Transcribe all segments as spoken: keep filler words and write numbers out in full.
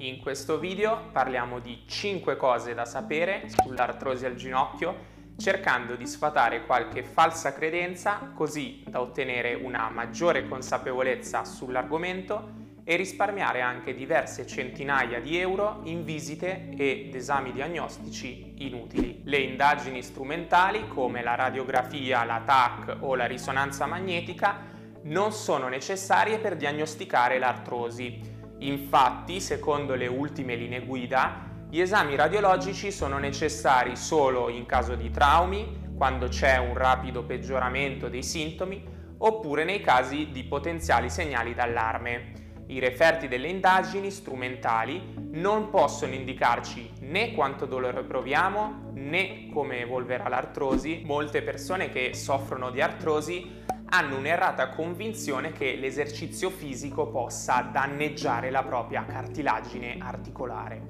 In questo video parliamo di cinque cose da sapere sull'artrosi al ginocchio, cercando di sfatare qualche falsa credenza, così da ottenere una maggiore consapevolezza sull'argomento e risparmiare anche diverse centinaia di euro in visite ed esami diagnostici inutili. Le indagini strumentali, come la radiografia, la T A C o la risonanza magnetica, non sono necessarie per diagnosticare l'artrosi. Infatti, secondo le ultime linee guida, gli esami radiologici sono necessari solo in caso di traumi, quando c'è un rapido peggioramento dei sintomi, oppure nei casi di potenziali segnali d'allarme. I referti delle indagini strumentali non possono indicarci né quanto dolore proviamo, né come evolverà l'artrosi. Molte persone che soffrono di artrosi hanno un'errata convinzione che l'esercizio fisico possa danneggiare la propria cartilagine articolare.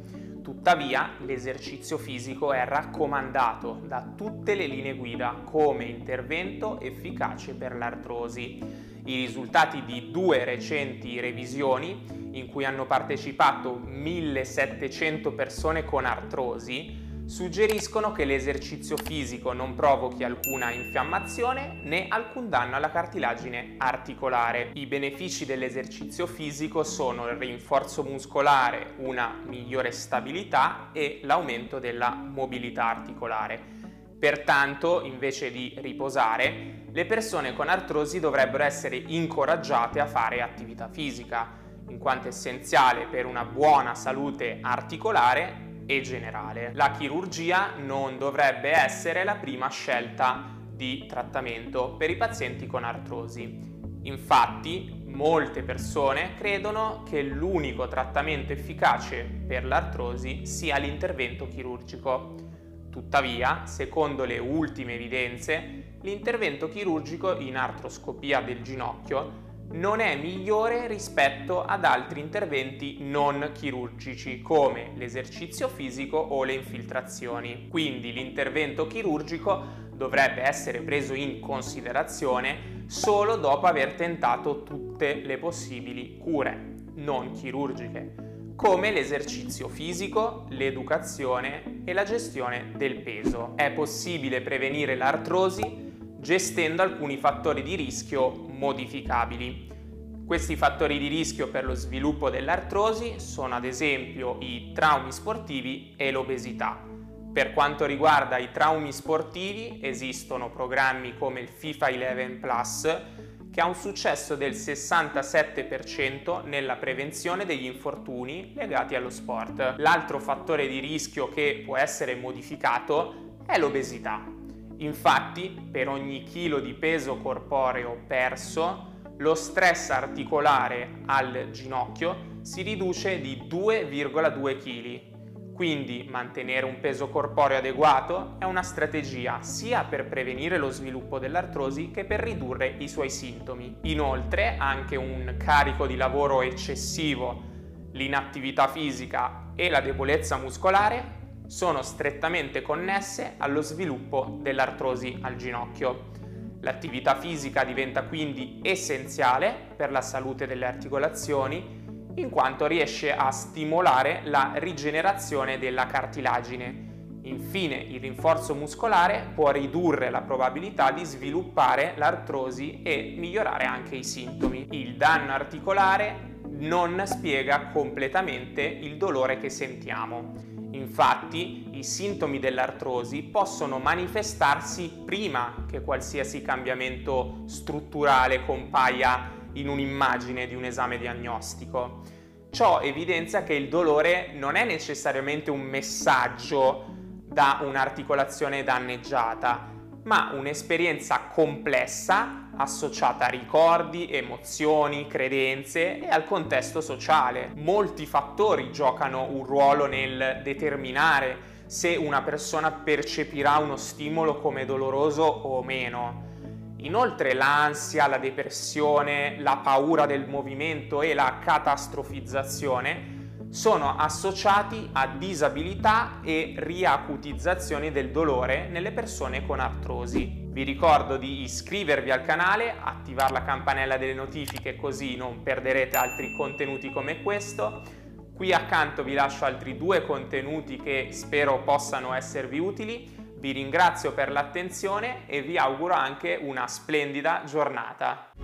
Tuttavia, l'esercizio fisico è raccomandato da tutte le linee guida come intervento efficace per l'artrosi. I risultati di due recenti revisioni, in cui hanno partecipato millesettecento persone con artrosi, suggeriscono che l'esercizio fisico non provochi alcuna infiammazione né alcun danno alla cartilagine articolare. I benefici dell'esercizio fisico sono il rinforzo muscolare, una migliore stabilità e l'aumento della mobilità articolare. Pertanto, invece di riposare, le persone con artrosi dovrebbero essere incoraggiate a fare attività fisica, in quanto è essenziale per una buona salute articolare e generale. La chirurgia non dovrebbe essere la prima scelta di trattamento per i pazienti con artrosi. Infatti, molte persone credono che l'unico trattamento efficace per l'artrosi sia l'intervento chirurgico. Tuttavia, secondo le ultime evidenze, l'intervento chirurgico in artroscopia del ginocchio non è migliore rispetto ad altri interventi non chirurgici, come l'esercizio fisico o le infiltrazioni. Quindi l'intervento chirurgico dovrebbe essere preso in considerazione solo dopo aver tentato tutte le possibili cure non chirurgiche, come l'esercizio fisico, l'educazione e la gestione del peso. È possibile prevenire l'artrosi gestendo alcuni fattori di rischio modificabili. Questi fattori di rischio per lo sviluppo dell'artrosi sono ad esempio i traumi sportivi e l'obesità. Per quanto riguarda i traumi sportivi, esistono programmi come il FIFA undici Plus, che ha un successo del sessantasette per cento nella prevenzione degli infortuni legati allo sport. L'altro fattore di rischio che può essere modificato è l'obesità. Infatti, per ogni chilo di peso corporeo perso, lo stress articolare al ginocchio si riduce di due virgola due chili. Quindi, mantenere un peso corporeo adeguato è una strategia sia per prevenire lo sviluppo dell'artrosi che per ridurre i suoi sintomi. Inoltre, anche un carico di lavoro eccessivo, l'inattività fisica e la debolezza muscolare sono strettamente connesse allo sviluppo dell'artrosi al ginocchio. L'attività fisica diventa quindi essenziale per la salute delle articolazioni, in quanto riesce a stimolare la rigenerazione della cartilagine. Infine, il rinforzo muscolare può ridurre la probabilità di sviluppare l'artrosi e migliorare anche i sintomi. Il danno articolare non spiega completamente il dolore che sentiamo. Infatti, i sintomi dell'artrosi possono manifestarsi prima che qualsiasi cambiamento strutturale compaia in un'immagine di un esame diagnostico. Ciò evidenzia che il dolore non è necessariamente un messaggio da un'articolazione danneggiata, ma un'esperienza complessa associata a ricordi, emozioni, credenze e al contesto sociale. Molti fattori giocano un ruolo nel determinare se una persona percepirà uno stimolo come doloroso o meno. Inoltre, l'ansia, la depressione, la paura del movimento e la catastrofizzazione sono associati a disabilità e riacutizzazioni del dolore nelle persone con artrosi. Vi ricordo di iscrivervi al canale, attivare la campanella delle notifiche, così non perderete altri contenuti come questo. Qui accanto vi lascio altri due contenuti che spero possano esservi utili. Vi ringrazio per l'attenzione e vi auguro anche una splendida giornata.